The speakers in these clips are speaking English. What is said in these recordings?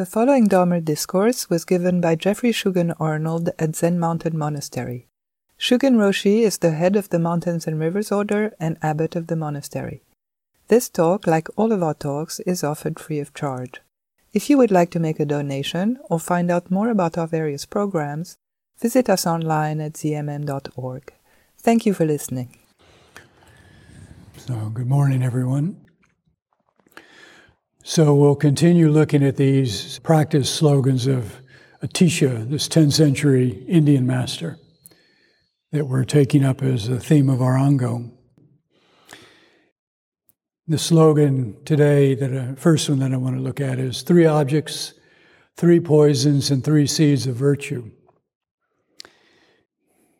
The following Dharma discourse was given by Jeffrey Shugen Arnold at Zen Mountain Monastery. Shugen Roshi is the head of the Mountains and Rivers Order and abbot of the monastery. This talk, like all of our talks, is offered free of charge. If you would like to make a donation or find out more about our various programs, visit us online at zmm.org. Thank you for listening. So, good morning, everyone. So we'll continue looking at these practice slogans of Atisha, this 10th century Indian master that we're taking up as the theme of our ongo. The slogan today, the first one that I want to look at is 3 objects, 3 poisons, and 3 seeds of virtue.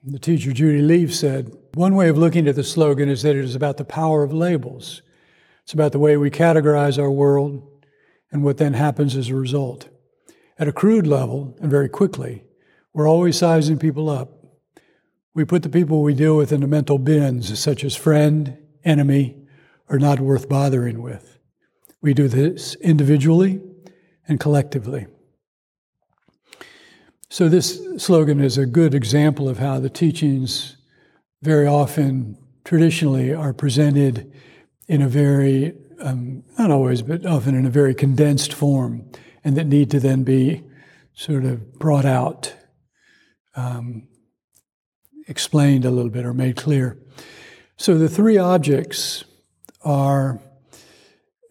The teacher Judy Leaf said, one way of looking at the slogan is that it is about the power of labels. It's about the way we categorize our world and what then happens as a result. At a crude level, and very quickly, we're always sizing people up. We put the people we deal with into mental bins, such as friend, enemy, or not worth bothering with. We do this individually and collectively. So this slogan is a good example of how the teachings very often, traditionally, are presented in a very, not always, but often in a very condensed form, and that need to then be sort of brought out, explained a little bit or made clear. So the 3 objects are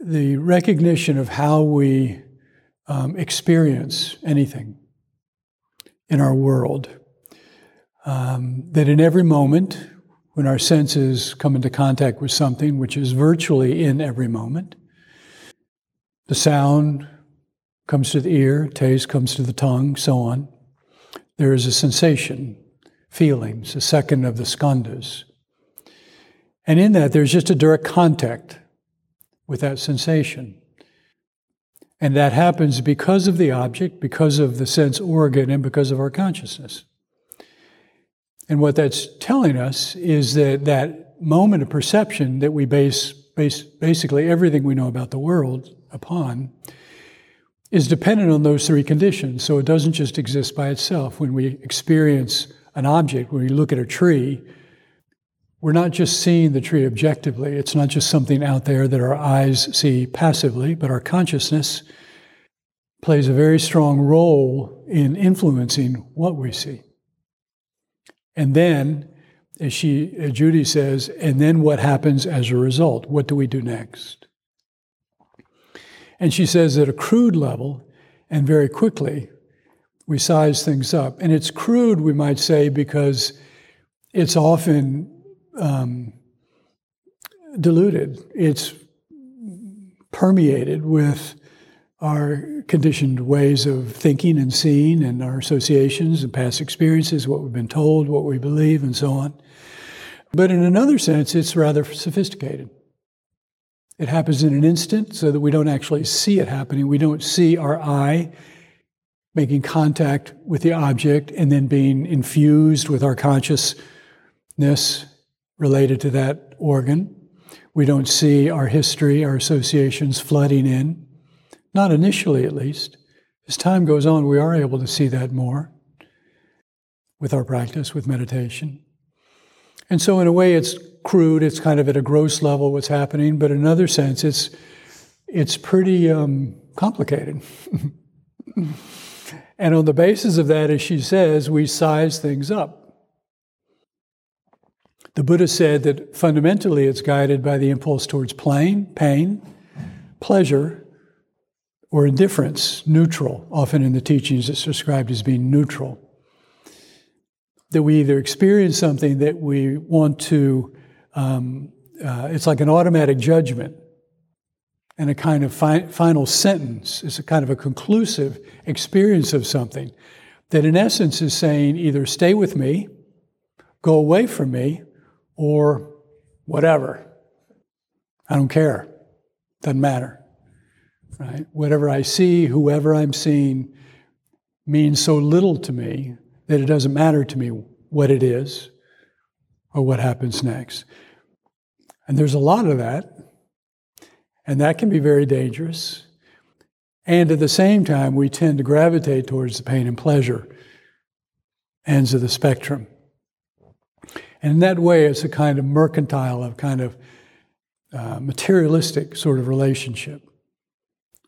the recognition of how we experience anything in our world. That in every moment, when our senses come into contact with something, which is virtually in every moment. The sound comes to the ear, taste comes to the tongue, so on. There is a sensation, feelings, a second of the skandhas. And in that, there's just a direct contact with that sensation. And that happens because of the object, because of the sense organ, and because of our consciousness. And what that's telling us is that that moment of perception that we base basically everything we know about the world upon is dependent on those 3 conditions. So it doesn't just exist by itself. When we experience an object, when we look at a tree, we're not just seeing the tree objectively. It's not just something out there that our eyes see passively, but our consciousness plays a very strong role in influencing what we see. And then, as Judy says, and then what happens as a result? What do we do next? And she says at a crude level, and very quickly, we size things up. And it's crude, we might say, because it's often diluted. It's permeated with our conditioned ways of thinking and seeing and our associations and past experiences, what we've been told, what we believe, and so on. But in another sense, it's rather sophisticated. It happens in an instant so that we don't actually see it happening. We don't see our eye making contact with the object and then being infused with our consciousness related to that organ. We don't see our history, our associations flooding in. Not initially, at least. As time goes on, we are able to see that more with our practice, with meditation. And so in a way, it's crude. It's kind of at a gross level what's happening. But in another sense, it's pretty complicated. And on the basis of that, as she says, we size things up. The Buddha said that fundamentally it's guided by the impulse towards pain, pleasure, or indifference, neutral. Often in the teachings it's described as being neutral. That we either experience something that we want to, it's like an automatic judgment and a kind of final sentence. It's a kind of a conclusive experience of something that in essence is saying either stay with me, go away from me, or whatever. I don't care. Doesn't matter. Right? Whatever I see, whoever I'm seeing, means so little to me that it doesn't matter to me what it is or what happens next. And there's a lot of that, and that can be very dangerous. And at the same time, we tend to gravitate towards the pain and pleasure ends of the spectrum. And in that way, it's a kind of mercantile, a kind of materialistic sort of relationship.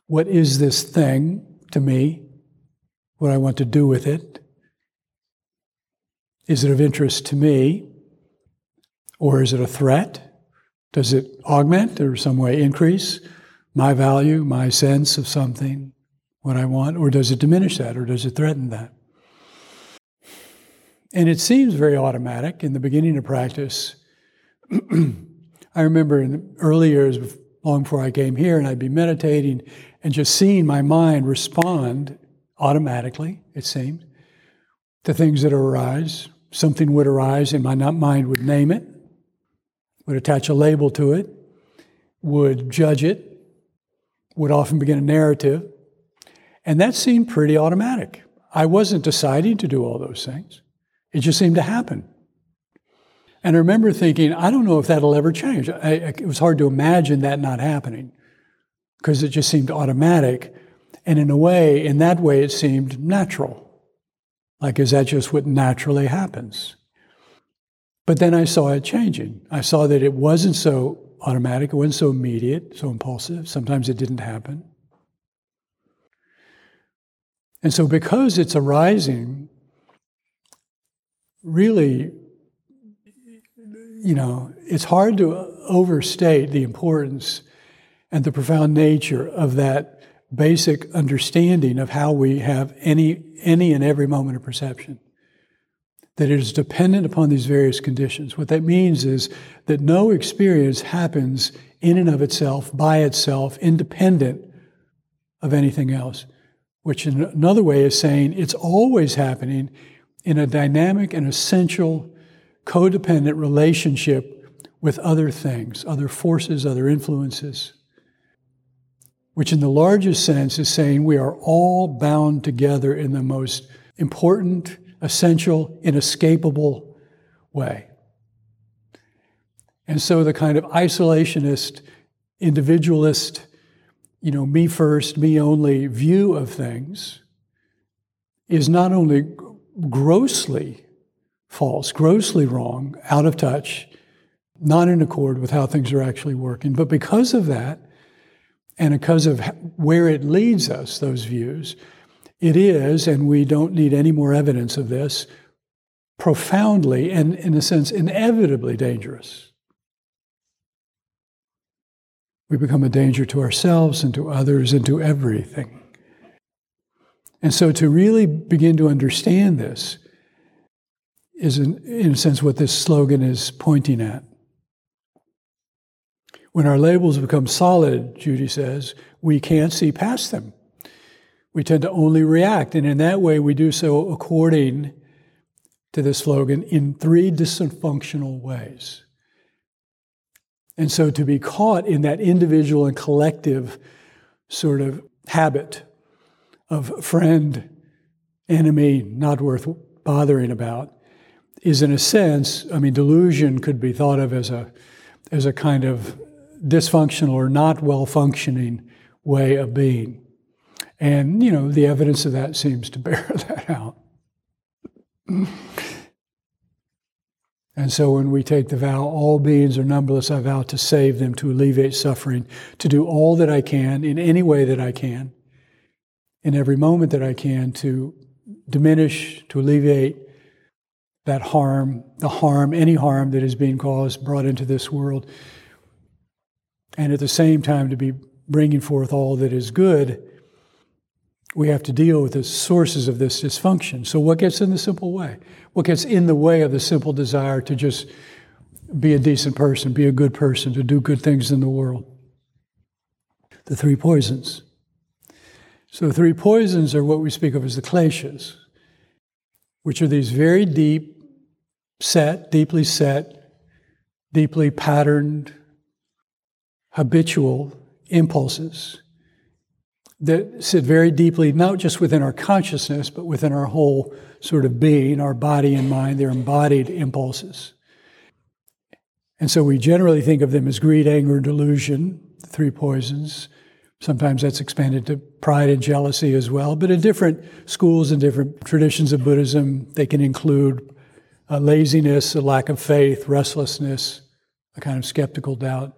What is this thing to me? What I want to do with it? Is it of interest to me? Or is it a threat? Does it augment or some way increase my value, my sense of something, what I want? Or does it diminish that? Or does it threaten that? And it seems very automatic in the beginning of practice. I remember in the early years, long before I came here, and I'd be meditating and just seeing my mind respond automatically, it seemed, to things that arise. Something would arise and my mind would name it, would attach a label to it, would judge it, would often begin a narrative. And that seemed pretty automatic. I wasn't deciding to do all those things. It just seemed to happen. And I remember thinking, I don't know if that'll ever change. It was hard to imagine that not happening because it just seemed automatic. And in that way, it seemed natural. Like, is that just what naturally happens? But then I saw it changing. I saw that it wasn't so automatic, it wasn't so immediate, so impulsive. Sometimes it didn't happen. And so because it's arising, really, you know, it's hard to overstate the importance and the profound nature of that basic understanding of how we have any and every moment of perception. That it is dependent upon these various conditions. What that means is that no experience happens in and of itself, by itself, independent of anything else. Which in another way is saying it's always happening in a dynamic and essential codependent relationship with other things, other forces, other influences, which in the largest sense is saying we are all bound together in the most important, essential, inescapable way. And so the kind of isolationist, individualist, you know, me first, me only view of things is not only grossly false, grossly wrong, out of touch, not in accord with how things are actually working. But because of that, and because of where it leads us, those views, it is, and we don't need any more evidence of this, profoundly and, in a sense, inevitably dangerous. We become a danger to ourselves and to others and to everything. And so to really begin to understand this is, in a sense, what this slogan is pointing at. When our labels become solid, Judy says, we can't see past them. We tend to only react. And in that way, we do so, according to this slogan, in three dysfunctional ways. And so to be caught in that individual and collective sort of habit of friend, enemy, not worth bothering about is, in a sense, I mean, delusion could be thought of as a kind of dysfunctional or not well-functioning way of being. And, you know, the evidence of that seems to bear that out. And so when we take the vow, all beings are numberless, I vow to save them, to alleviate suffering, to do all that I can, in any way that I can, in every moment that I can, to diminish, to alleviate that harm, any harm that is being caused, brought into this world. And at the same time, to be bringing forth all that is good, we have to deal with the sources of this dysfunction. So what gets in the simple way? What gets in the way of the simple desire to just be a decent person, be a good person, to do good things in the world? The three poisons. So the three poisons are what we speak of as the kleshas, which are these very deeply set, deeply patterned, habitual impulses that sit very deeply, not just within our consciousness, but within our whole sort of being, our body and mind. They're embodied impulses. And so we generally think of them as greed, anger, delusion, the three poisons. Sometimes that's expanded to pride and jealousy as well. But in different schools and different traditions of Buddhism, they can include laziness, a lack of faith, restlessness, a kind of skeptical doubt.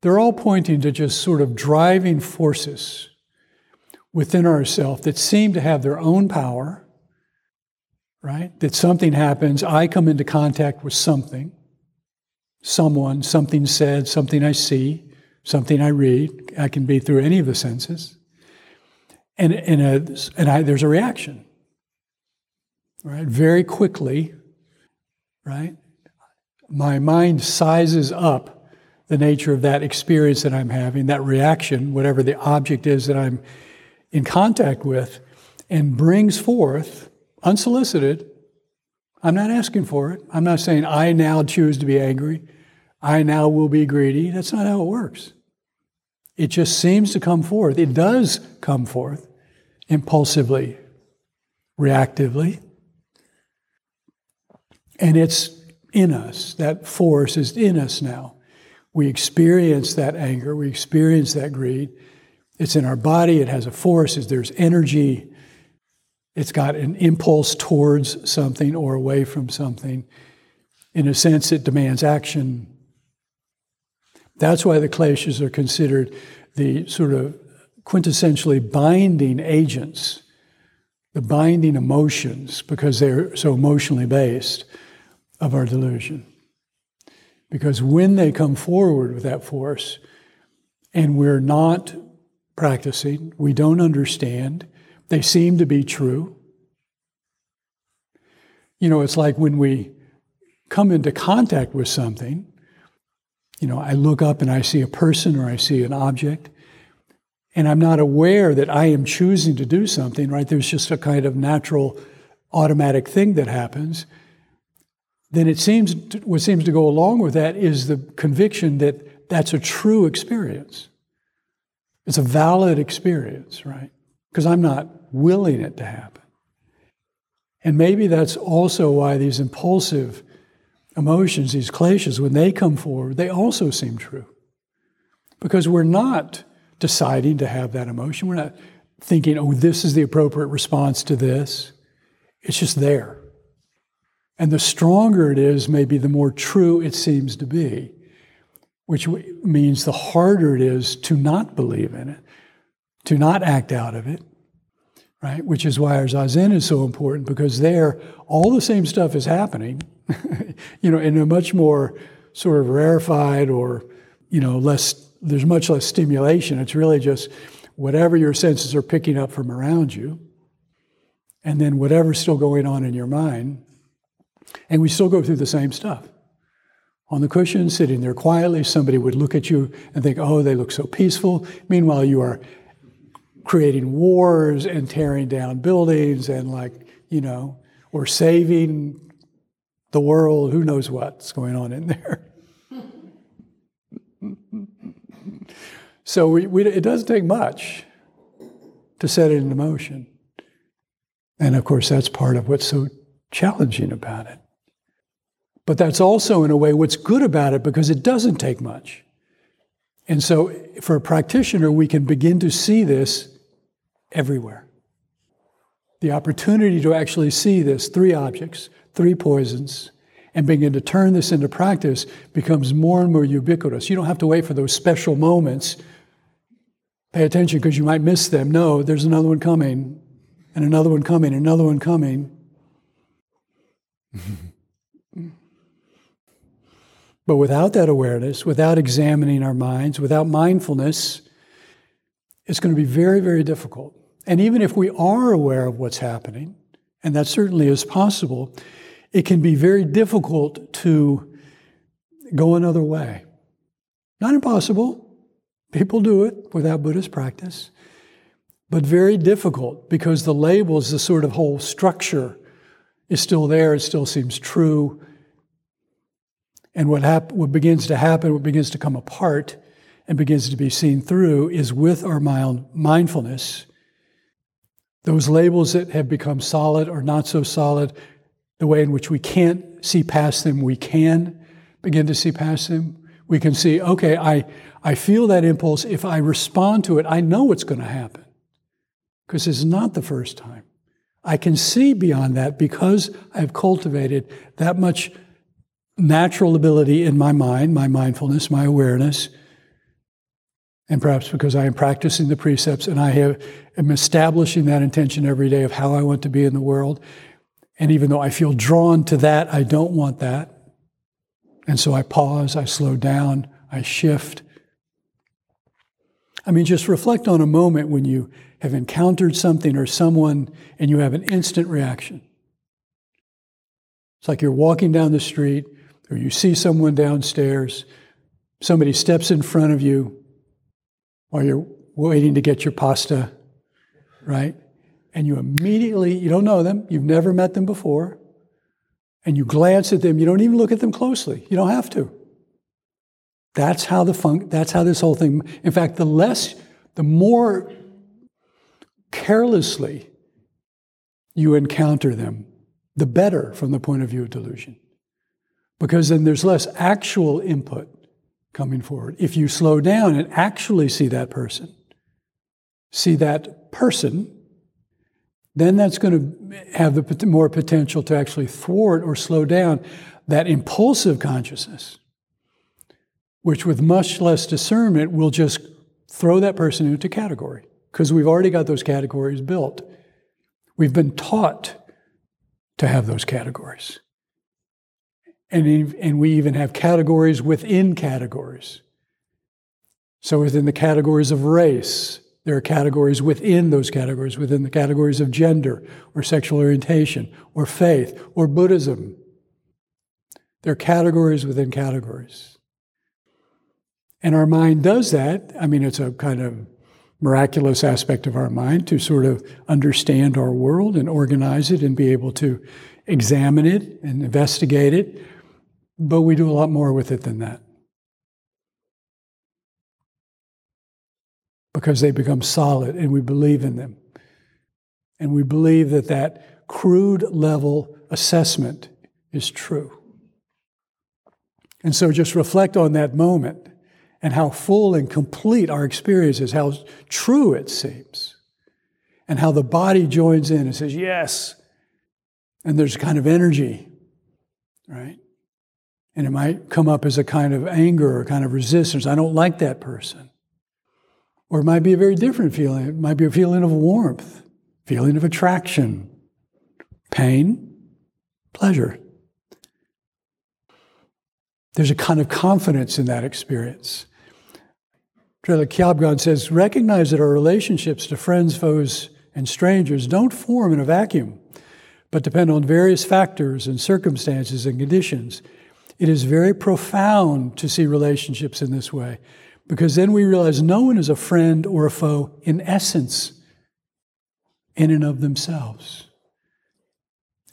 They're all pointing to just sort of driving forces within ourselves that seem to have their own power, right? That something happens, I come into contact with something, someone, something said, something I see, something I read. I can be through any of the senses, and there's a reaction, right? Very quickly, right? My mind sizes up the nature of that experience that I'm having, that reaction, whatever the object is that I'm in contact with, and brings forth, unsolicited. I'm not asking for it. I'm not saying I now choose to be angry. I now will be greedy. That's not how it works. It just seems to come forth. It does come forth impulsively, reactively. And it's in us. That force is in us now. We experience that anger. We experience that greed. It's in our body. It has a force. There's energy. It's got an impulse towards something or away from something. In a sense, it demands action. That's why the kleshas are considered the sort of quintessentially binding agents, the binding emotions, because they're so emotionally based, of our delusion. Because when they come forward with that force, and we're not practicing, we don't understand, they seem to be true. You know, it's like when we come into contact with something. You know, I look up and I see a person or I see an object, and I'm not aware that I am choosing to do something, right? There's just a kind of natural, automatic thing that happens. Then it seems, what seems to go along with that is the conviction that that's a true experience. It's a valid experience, right? Because I'm not willing it to happen. And maybe that's also why these impulsive emotions, these kleshas, when they come forward, they also seem true. Because we're not deciding to have that emotion. We're not thinking, oh, this is the appropriate response to this. It's just there. And the stronger it is, maybe the more true it seems to be, which means the harder it is to not believe in it, to not act out of it, right? Which is why our zazen is so important, because there, all the same stuff is happening, you know, in a much more sort of rarefied or, you know, less, there's much less stimulation. It's really just whatever your senses are picking up from around you, and then whatever's still going on in your mind, and we still go through the same stuff. On the cushion, sitting there quietly, somebody would look at you and think, oh, they look so peaceful. Meanwhile, you are creating wars and tearing down buildings and, like, you know, or saving the world, who knows what's going on in there. So it doesn't take much to set it into motion. And of course, that's part of what's so challenging about it. But that's also, in a way, what's good about it, because it doesn't take much. And so for a practitioner, we can begin to see this everywhere. The opportunity to actually see this, three objects, three poisons, and begin to turn this into practice becomes more and more ubiquitous. You don't have to wait for those special moments. Pay attention, because you might miss them. No, there's another one coming, and another one coming, another one coming. But without that awareness, without examining our minds, without mindfulness, it's going to be very, very difficult. And even if we are aware of what's happening, and that certainly is possible, it can be very difficult to go another way. Not impossible. People do it without Buddhist practice. But very difficult, because the labels, the sort of whole structure is still there. It still seems true. And what begins to come apart and begins to be seen through is with our mindfulness. Those labels that have become solid or not so solid, the way in which we can't see past them, we can begin to see past them. We can see, okay, I feel that impulse. If I respond to it, I know what's going to happen because it's not the first time. I can see beyond that because I've cultivated that much natural ability in my mind, my mindfulness, my awareness, and perhaps because I am practicing the precepts and am establishing that intention every day of how I want to be in the world. And even though I feel drawn to that, I don't want that. And so I pause, I slow down, I shift. I mean, just reflect on a moment when you have encountered something or someone and you have an instant reaction. It's like you're walking down the street or you see someone downstairs, somebody steps in front of you while you're waiting to get your pasta, right? And you immediately, you don't know them, you've never met them before, and you glance at them, you don't even look at them closely. You don't have to. That's how that's how this whole thing, in fact, the more carelessly you encounter them, the better from the point of view of delusion. Because then there's less actual input coming forward. If you slow down and actually see that person, then that's going to have the more potential to actually thwart or slow down that impulsive consciousness, which with much less discernment will just throw that person into category, because we've already got those categories built. We've been taught to have those categories. And we even have categories within categories. So within the categories of race, there are categories within those categories, within the categories of gender or sexual orientation or faith or Buddhism. There are categories within categories. And our mind does that. I mean, it's a kind of miraculous aspect of our mind to sort of understand our world and organize it and be able to examine it and investigate it. But we do a lot more with it than that, because they become solid and we believe in them. And we believe that that crude level assessment is true. And so just reflect on that moment and how full and complete our experience is, how true it seems, and how the body joins in and says, yes, and there's a kind of energy, right? And it might come up as a kind of anger or a kind of resistance. I don't like that person. Or it might be a very different feeling. It might be a feeling of warmth, feeling of attraction, pain, pleasure. There's a kind of confidence in that experience. Traleg Kyabgon says, recognize that our relationships to friends, foes, and strangers don't form in a vacuum, but depend on various factors and circumstances and conditions. It is very profound to see relationships in this way, because then we realize no one is a friend or a foe in essence, in and of themselves.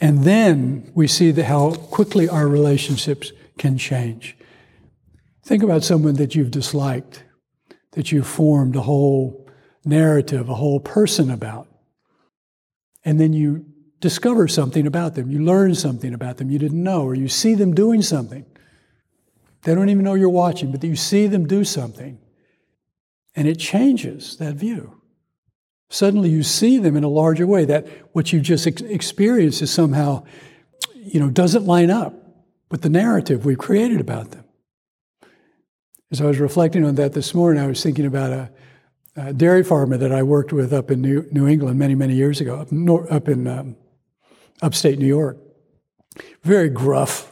And then we see how quickly our relationships can change. Think about someone that you've disliked, that you've formed a whole narrative, a whole person about. And then you discover something about them. You learn something about them you didn't know, or you see them doing something. They don't even know you're watching, but you see them do something, and it changes that view. Suddenly you see them in a larger way, that what you just experienced is somehow, doesn't line up with the narrative we've created about them. As I was reflecting on that this morning, I was thinking about a dairy farmer that I worked with up in New England many, many years ago, up in upstate New York. Very gruff.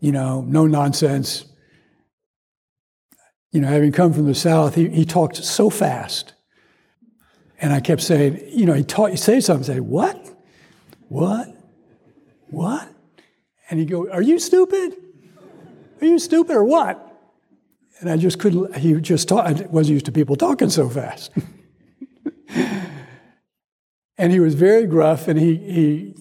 No nonsense. Having come from the South, he talked so fast. And I kept saying, he'd say something, say, what? What? What? And he'd go, are you stupid? Are you stupid or what? And I just couldn't, I wasn't used to people talking so fast. And he was very gruff, and he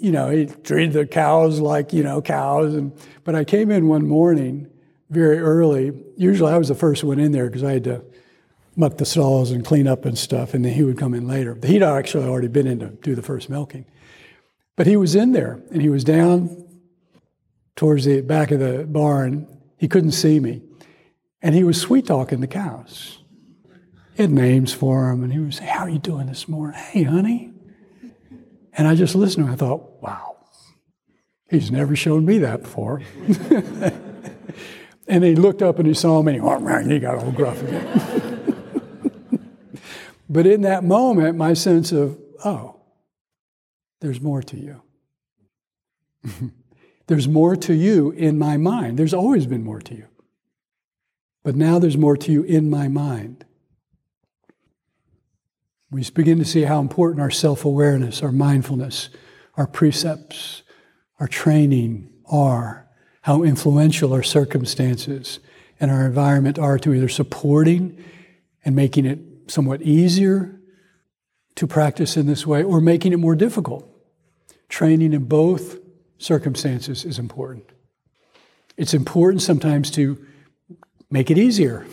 treated the cows like, cows. But I came in one morning very early. Usually I was the first one in there because I had to muck the stalls and clean up and stuff, and then he would come in later. He'd actually already been in to do the first milking. But he was in there, and he was down towards the back of the barn, He couldn't see me. And he was sweet-talking the cows. He had names for them, and he would say, how are you doing this morning? Hey, honey. And I just listened to him. I thought, wow, he's never shown me that before. And he looked up and he saw me, and he got all gruff again. But in that moment, my sense of, oh, there's more to you. There's more to you in my mind. There's always been more to you. But now there's more to you in my mind. We begin to see how important our self-awareness, our mindfulness, our precepts, our training are, how influential our circumstances and our environment are to either supporting and making it somewhat easier to practice in this way or making it more difficult. Training in both circumstances is important. It's important sometimes to make it easier,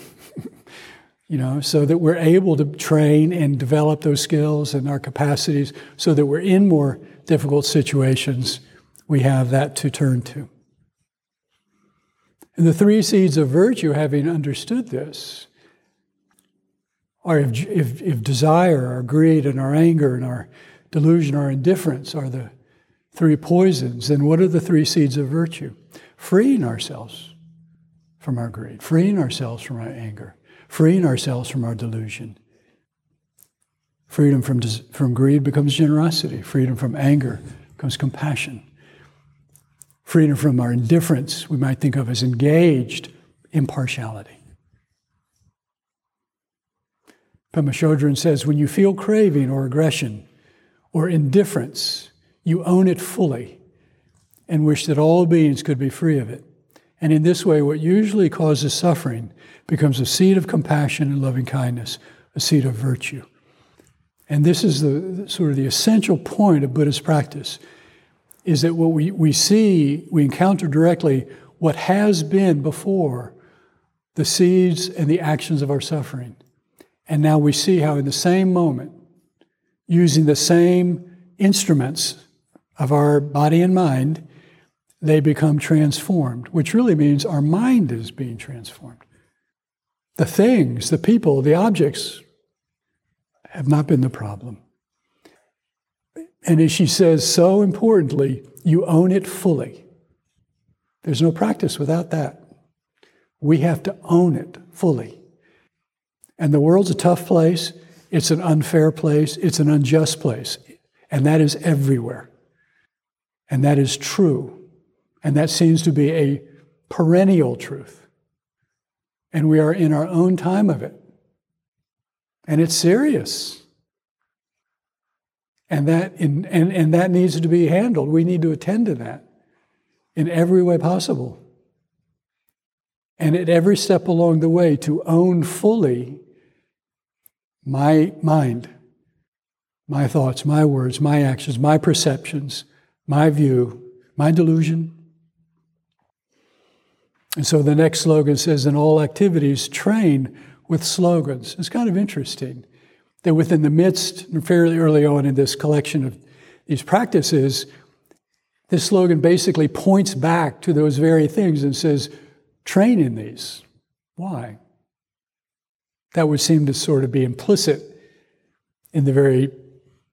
so that we're able to train and develop those skills and our capacities so that we're in more difficult situations, we have that to turn to. And the three seeds of virtue, having understood this, are if desire, our greed, and our anger, and our delusion, our indifference are the three poisons, then what are the three seeds of virtue? Freeing ourselves from our greed, freeing ourselves from our anger, freeing ourselves from our delusion. Freedom from greed becomes generosity. Freedom from anger becomes compassion. Freedom from our indifference we might think of as engaged impartiality. Pema Chodron says, when you feel craving or aggression or indifference, you own it fully and wish that all beings could be free of it. And in this way, what usually causes suffering becomes a seed of compassion and loving kindness, a seed of virtue. And this is the sort of the essential point of Buddhist practice, is that what we see, we encounter directly what has been before, the seeds and the actions of our suffering. And now we see how in the same moment, using the same instruments of our body and mind, they become transformed, which really means our mind is being transformed. The things, the people, the objects have not been the problem. And as she says so importantly, you own it fully. There's no practice without that. We have to own it fully. And the world's a tough place. It's an unfair place. It's an unjust place. And that is everywhere. And that is true. And that seems to be a perennial truth. And we are in our own time of it. And it's serious. And that needs to be handled. We need to attend to that in every way possible. And at every step along the way to own fully my mind, my thoughts, my words, my actions, my perceptions, my view, my delusion. And so the next slogan says, in all activities, train with slogans. It's kind of interesting that within the midst, and fairly early on in this collection of these practices, this slogan basically points back to those very things and says, train in these. Why? That would seem to sort of be implicit in the very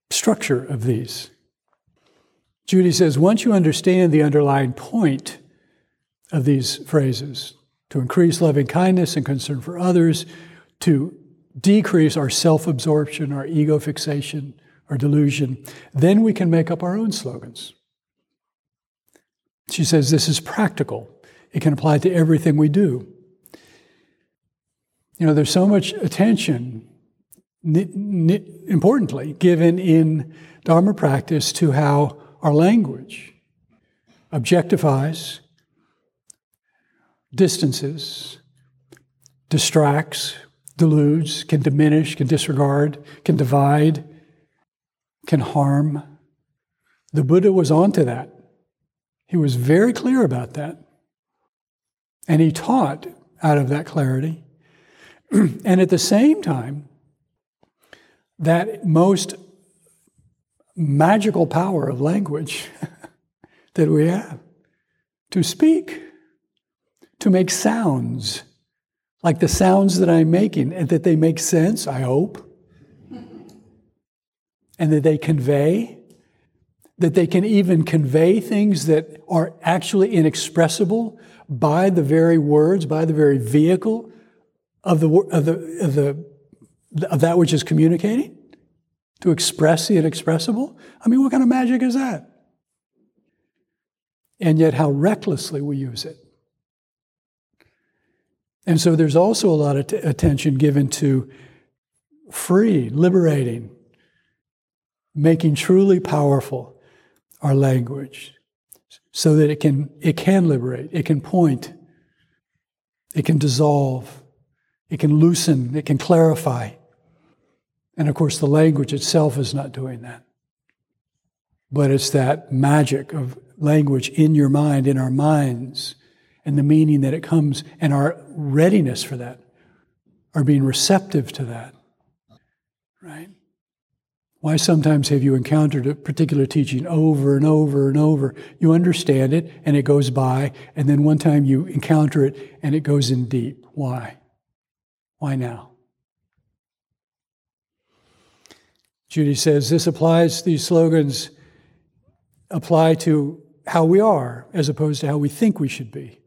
structure of these. Judy says, once you understand the underlying point of these phrases, to increase loving kindness and concern for others, to decrease our self-absorption, our ego fixation, our delusion, then we can make up our own slogans. She says this is practical. It can apply to everything we do. There's so much attention, importantly, given in Dharma practice to how our language objectifies, distances, distracts, deludes, can diminish, can disregard, can divide, can harm. The Buddha was onto that. He was very clear about that. And he taught out of that clarity. And at the same time, that most magical power of language that we have, to speak, to make sounds, like the sounds that I'm making, and that they make sense, I hope, and that they convey, that they can even convey things that are actually inexpressible by the very words, by the very vehicle of that which is communicating, to express the inexpressible. I mean, what kind of magic is that? And yet how recklessly we use it. And so there's also a lot of attention given to free, liberating, making truly powerful our language so that it can liberate, it can point, it can dissolve, it can loosen, it can clarify. And of course, the language itself is not doing that. But it's that magic of language in your mind, in our minds, and the meaning that it comes, and our readiness for that, our being receptive to that, right? Why sometimes have you encountered a particular teaching over and over and over? You understand it, and it goes by, and then one time you encounter it, and it goes in deep. Why? Why now? Judy says, these slogans apply to how we are, as opposed to how we think we should be.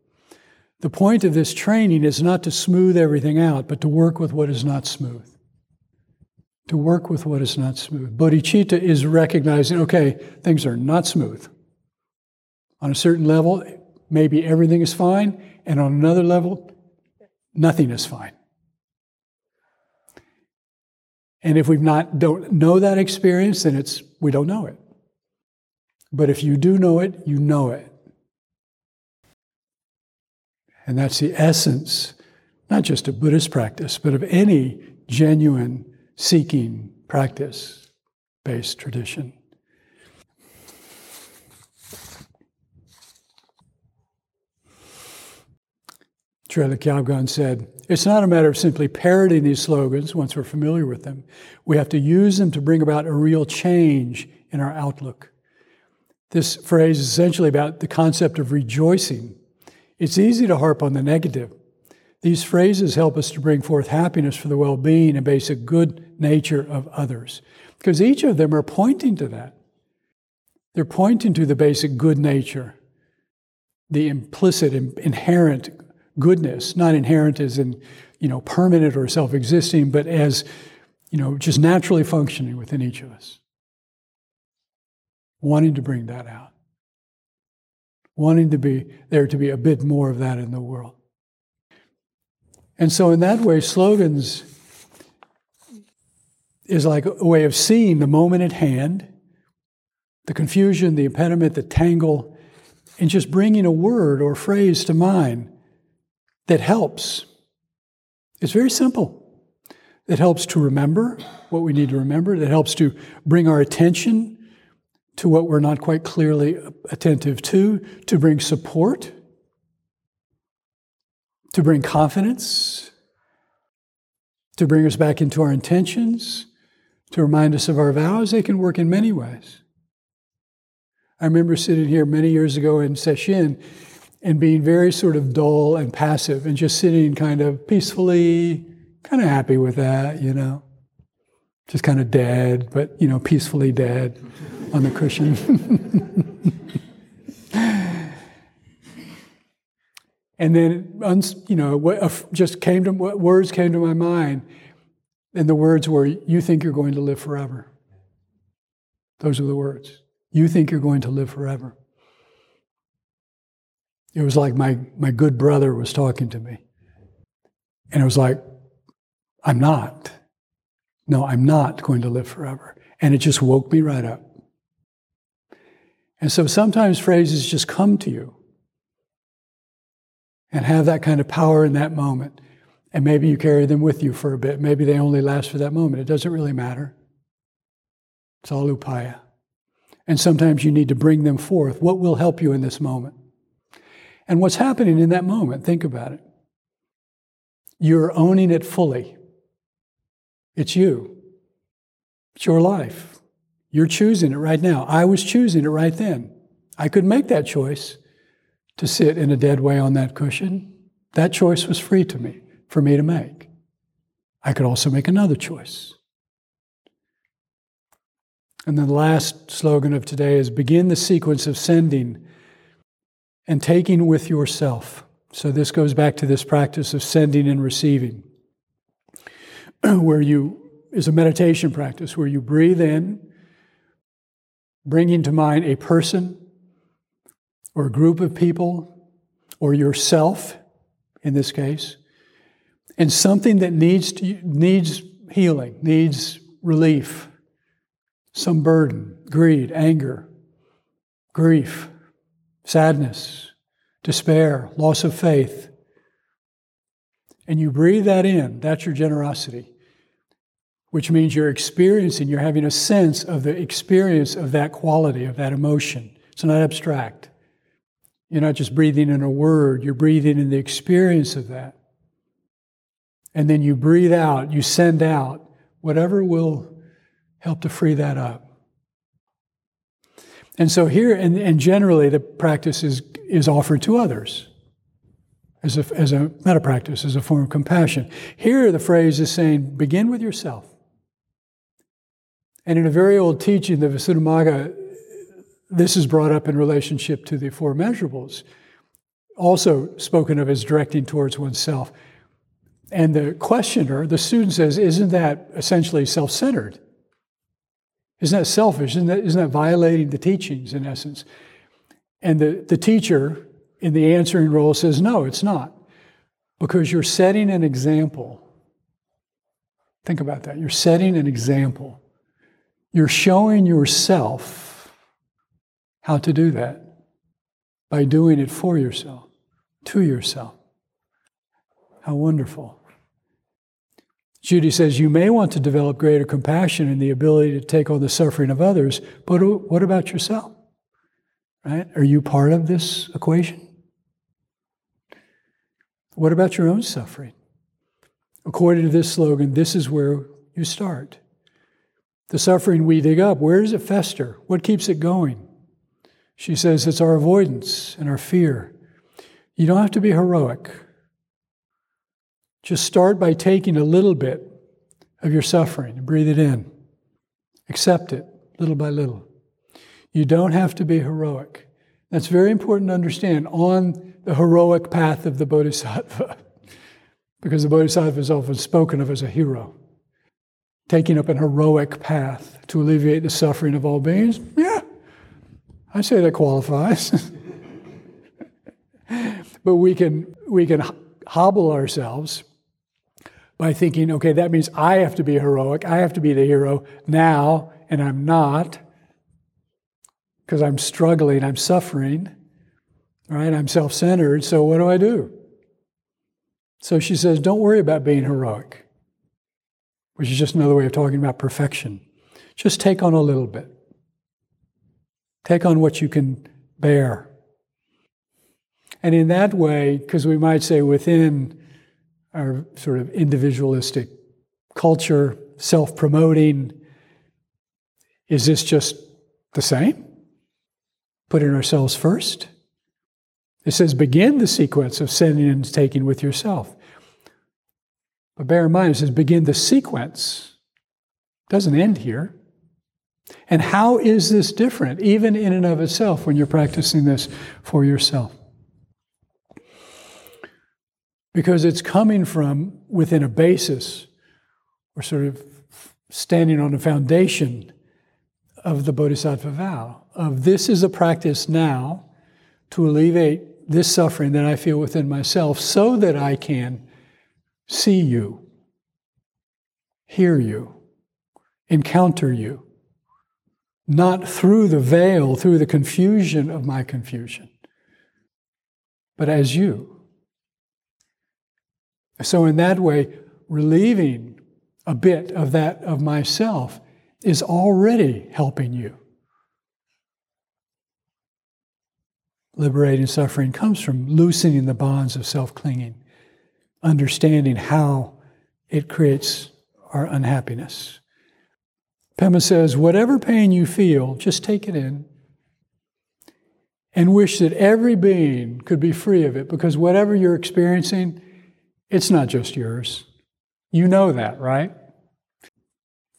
The point of this training is not to smooth everything out, but to work with what is not smooth. To work with what is not smooth. Bodhicitta is recognizing, okay, things are not smooth. On a certain level, maybe everything is fine, and on another level, nothing is fine. And if we don't know that experience, then we don't know it. But if you do know it, you know it. And that's the essence, not just of Buddhist practice, but of any genuine seeking practice-based tradition. Traleg Kyabgon said, "It's not a matter of simply parroting these slogans once we're familiar with them. We have to use them to bring about a real change in our outlook." This phrase is essentially about the concept of rejoicing. It's easy to harp on the negative. These phrases help us to bring forth happiness for the well-being and basic good nature of others, because each of them are pointing to that. They're pointing to the basic good nature, the implicit and inherent goodness, not inherent as in, permanent or self-existing, but as, just naturally functioning within each of us. Wanting to bring that out. Wanting to be a bit more of that in the world. And so in that way, slogans is like a way of seeing the moment at hand, the confusion, the impediment, the tangle, and just bringing a word or phrase to mind that helps. It's very simple. It helps to remember what we need to remember. It helps to bring our attention to what we're not quite clearly attentive to bring support, to bring confidence, to bring us back into our intentions, to remind us of our vows. They can work in many ways. I remember sitting here many years ago in Sesshin and being very sort of dull and passive and just sitting kind of peacefully, kind of happy with that, Just kind of dead, but, peacefully dead on the cushion. And then, words came to my mind. And the words were, you think you're going to live forever. Those were the words. You think you're going to live forever. It was like my good brother was talking to me. And it was like, I'm not. No, I'm not going to live forever. And it just woke me right up. And so sometimes phrases just come to you and have that kind of power in that moment. And maybe you carry them with you for a bit. Maybe they only last for that moment. It doesn't really matter. It's all upaya. And sometimes you need to bring them forth. What will help you in this moment? And what's happening in that moment? Think about it. You're owning it fully. It's you. It's your life. You're choosing it right now. I was choosing it right then. I could make that choice to sit in a dead way on that cushion That choice was free to me, for me to make. I could also make another choice. And the last slogan of today is, begin the sequence of sending and taking with yourself. So this goes back to this practice of sending and receiving, where you, is a meditation practice where you breathe in, bringing to mind a person or a group of people or yourself, in this case, and something that needs healing, needs relief, some burden, greed, anger, grief, sadness, despair, loss of faith. And you breathe that in, that's your generosity, which means you're experiencing, you're having a sense of the experience of that quality, of that emotion. It's not abstract. You're not just breathing in a word, you're breathing in the experience of that. And then you breathe out, you send out whatever will help to free that up. And so here, and generally, the practice is offered to others as a meta practice, as a form of compassion. Here, the phrase is saying, begin with yourself. And in a very old teaching, the Visuddhimagga, this is brought up in relationship to the Four Measurables, also spoken of as directing towards oneself. And the questioner, the student says, isn't that essentially self-centered? Isn't that selfish? Isn't that violating the teachings, in essence? And the teacher, in the answering role, says, no, it's not. Because you're setting an example. Think about that. You're setting an example. You're showing yourself how to do that by doing it for yourself, to yourself. How wonderful. Judy says, you may want to develop greater compassion and the ability to take on the suffering of others, but what about yourself? Right? Are you part of this equation? What about your own suffering? According to this slogan, this is where you start. The suffering we dig up, where does it fester? What keeps it going? She says, it's our avoidance and our fear. You don't have to be heroic. Just start by taking a little bit of your suffering and breathe it in. Accept it, little by little. You don't have to be heroic. That's very important to understand, on the heroic path of the Bodhisattva, because the Bodhisattva is often spoken of as a hero. Taking up an heroic path to alleviate the suffering of all beings, yeah, I'd say that qualifies. But we can hobble ourselves by thinking, okay, that means I have to be heroic, I have to be the hero now, and I'm not, because I'm struggling, I'm suffering, right? I'm self-centered, so what do? So she says, don't worry about being heroic, which is just another way of talking about perfection. Just take on a little bit. Take on what you can bear. And in that way, because we might say within our sort of individualistic culture, self-promoting, is this just the same? Putting ourselves first? It says begin the sequence of sending and taking with yourself. But bear in mind, it says begin the sequence. It doesn't end here. And how is this different, even in and of itself, when you're practicing this for yourself? Because it's coming from within a basis, or sort of standing on a foundation of the Bodhisattva vow, of this is a practice now to alleviate this suffering that I feel within myself so that I can see you, hear you, encounter you, not through the veil, through the confusion of my confusion, but as you. So in that way, relieving a bit of that of myself is already helping you. Liberating suffering comes from loosening the bonds of self-clinging, understanding how it creates our unhappiness. Pema says, whatever pain you feel, just take it in and wish that every being could be free of it, because whatever you're experiencing, it's not just yours. You know that, right?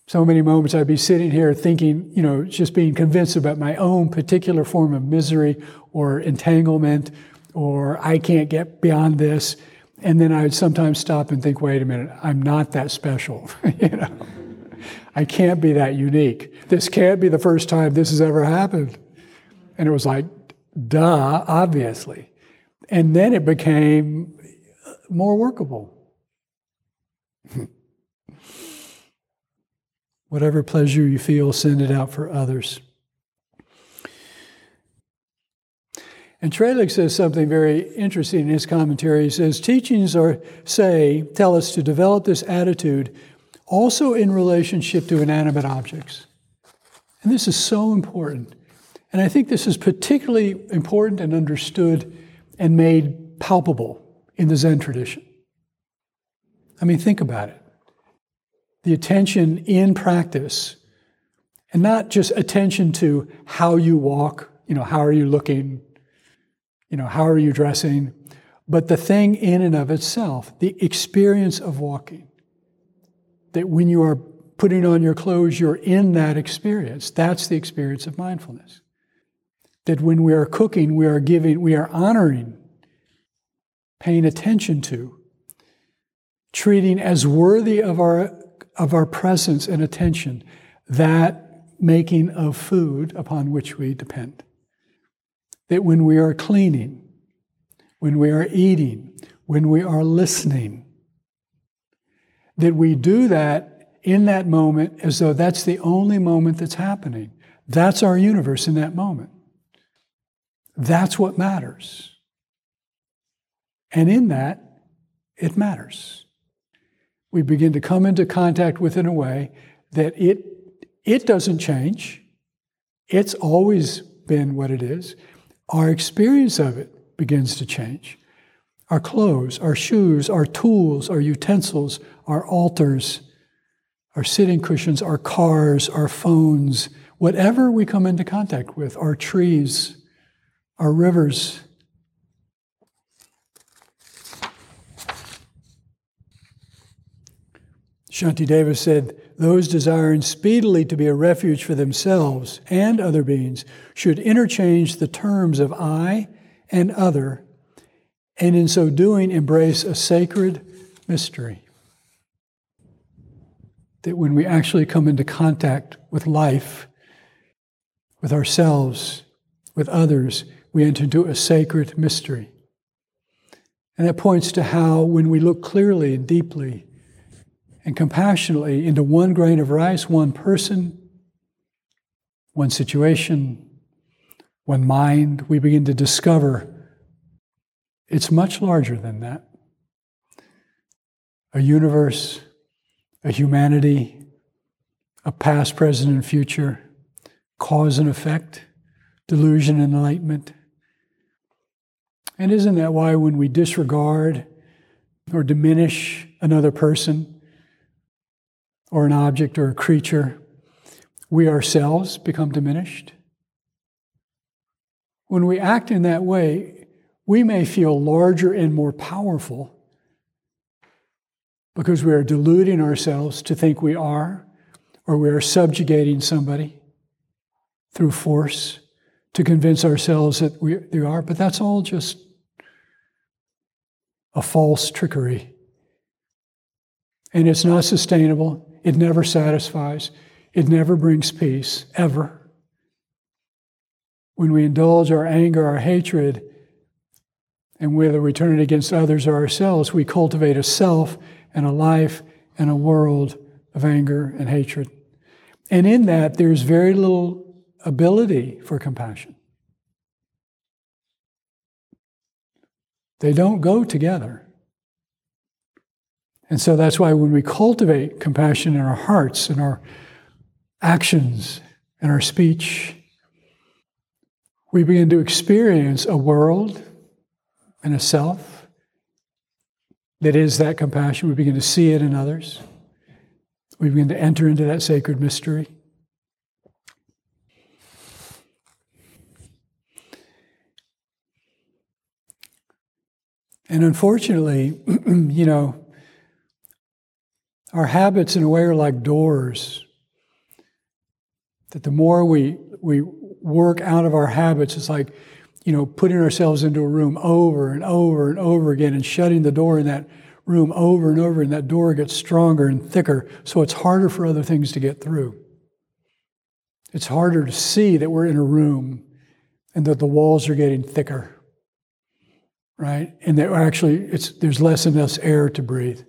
So many moments I'd be sitting here thinking, you know, just being convinced about my own particular form of misery or entanglement, or I can't get beyond this. And then I would sometimes stop and think, wait a minute, I'm not that special, you know. I can't be that unique. This can't be the first time this has ever happened. And it was like, duh, obviously. And then it became more workable. Whatever pleasure you feel, send it out for others. And Traleg says something very interesting in his commentary. He says, teachings tell us to develop this attitude also in relationship to inanimate objects. And this is so important. And I think this is particularly important and understood and made palpable in the Zen tradition. I mean, think about it. The attention in practice, and not just attention to how you walk, you know, how are you looking, you know, how are you dressing, but the thing in and of itself, the experience of walking. That when you are putting on your clothes, you're in that experience. That's the experience of mindfulness. That when we are cooking, we are giving, we are honoring, paying attention to, treating as worthy of our presence and attention that making of food upon which we depend. That when we are cleaning, when we are eating, when we are listening, that we do that in that moment as though that's the only moment that's happening. That's our universe in that moment. That's what matters. And in that, it matters. We begin to come into contact with it in a way that it doesn't change. It's always been what it is. Our experience of it begins to change. Our clothes, our shoes, our tools, our utensils, our altars, our sitting cushions, our cars, our phones, whatever we come into contact with, our trees, our rivers. Shantideva said, those desiring speedily to be a refuge for themselves and other beings should interchange the terms of I and other, and in so doing embrace a sacred mystery. That when we actually come into contact with life, with ourselves, with others, we enter into a sacred mystery. And that points to how when we look clearly and deeply and compassionately into one grain of rice, one person, one situation, one mind, we begin to discover it's much larger than that. A universe, a humanity, a past, present, and future, cause and effect, delusion and enlightenment. And isn't that why when we disregard or diminish another person or an object or a creature, we ourselves become diminished? When we act in that way, we may feel larger and more powerful because we are deluding ourselves to think we are, or we are subjugating somebody through force to convince ourselves that we are, but that's all just a false trickery. And it's not sustainable. It never satisfies. It never brings peace, ever. When we indulge our anger, our hatred, and whether we turn it against others or ourselves, we cultivate a self and a life and a world of anger and hatred. And in that, there's very little ability for compassion. They don't go together. And so that's why when we cultivate compassion in our hearts, in our actions, in our speech, we begin to experience a world and a self that is that compassion. We begin to see it in others. We begin to enter into that sacred mystery. And unfortunately, you know, our habits in a way are like doors, that the more we work out of our habits, it's like, you know, putting ourselves into a room over and over and over again and shutting the door in that room over and over, and that door gets stronger and thicker, so it's harder for other things to get through. It's harder to see that we're in a room and that the walls are getting thicker, right? And that actually there's less and less air to breathe,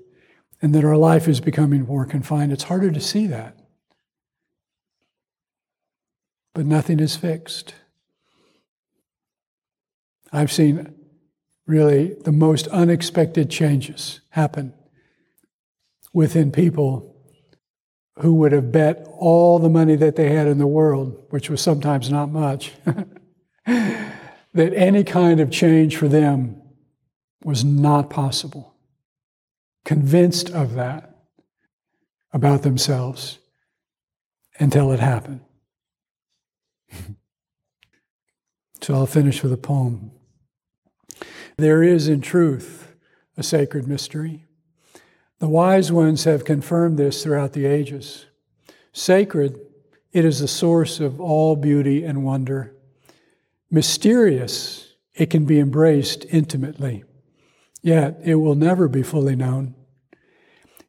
and that our life is becoming more confined. It's harder to see that. But nothing is fixed. I've seen really the most unexpected changes happen within people who would have bet all the money that they had in the world, which was sometimes not much, that any kind of change for them was not possible. Convinced of that about themselves until it happened. So I'll finish with a poem. There is, in truth, a sacred mystery. The wise ones have confirmed this throughout the ages. Sacred, it is the source of all beauty and wonder. Mysterious, it can be embraced intimately, yet it will never be fully known.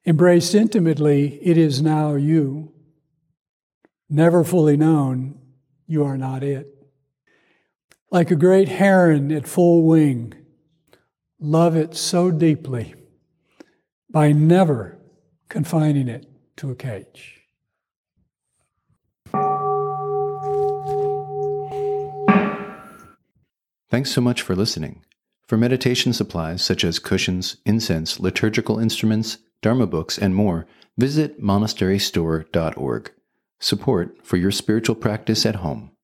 Embraced intimately, it is now you. Never fully known, you are not it. Like a great heron at full wing, love it so deeply by never confining it to a cage. Thanks so much for listening. For meditation supplies such as cushions, incense, liturgical instruments, Dharma books, and more, visit monasterystore.org. Support for your spiritual practice at home.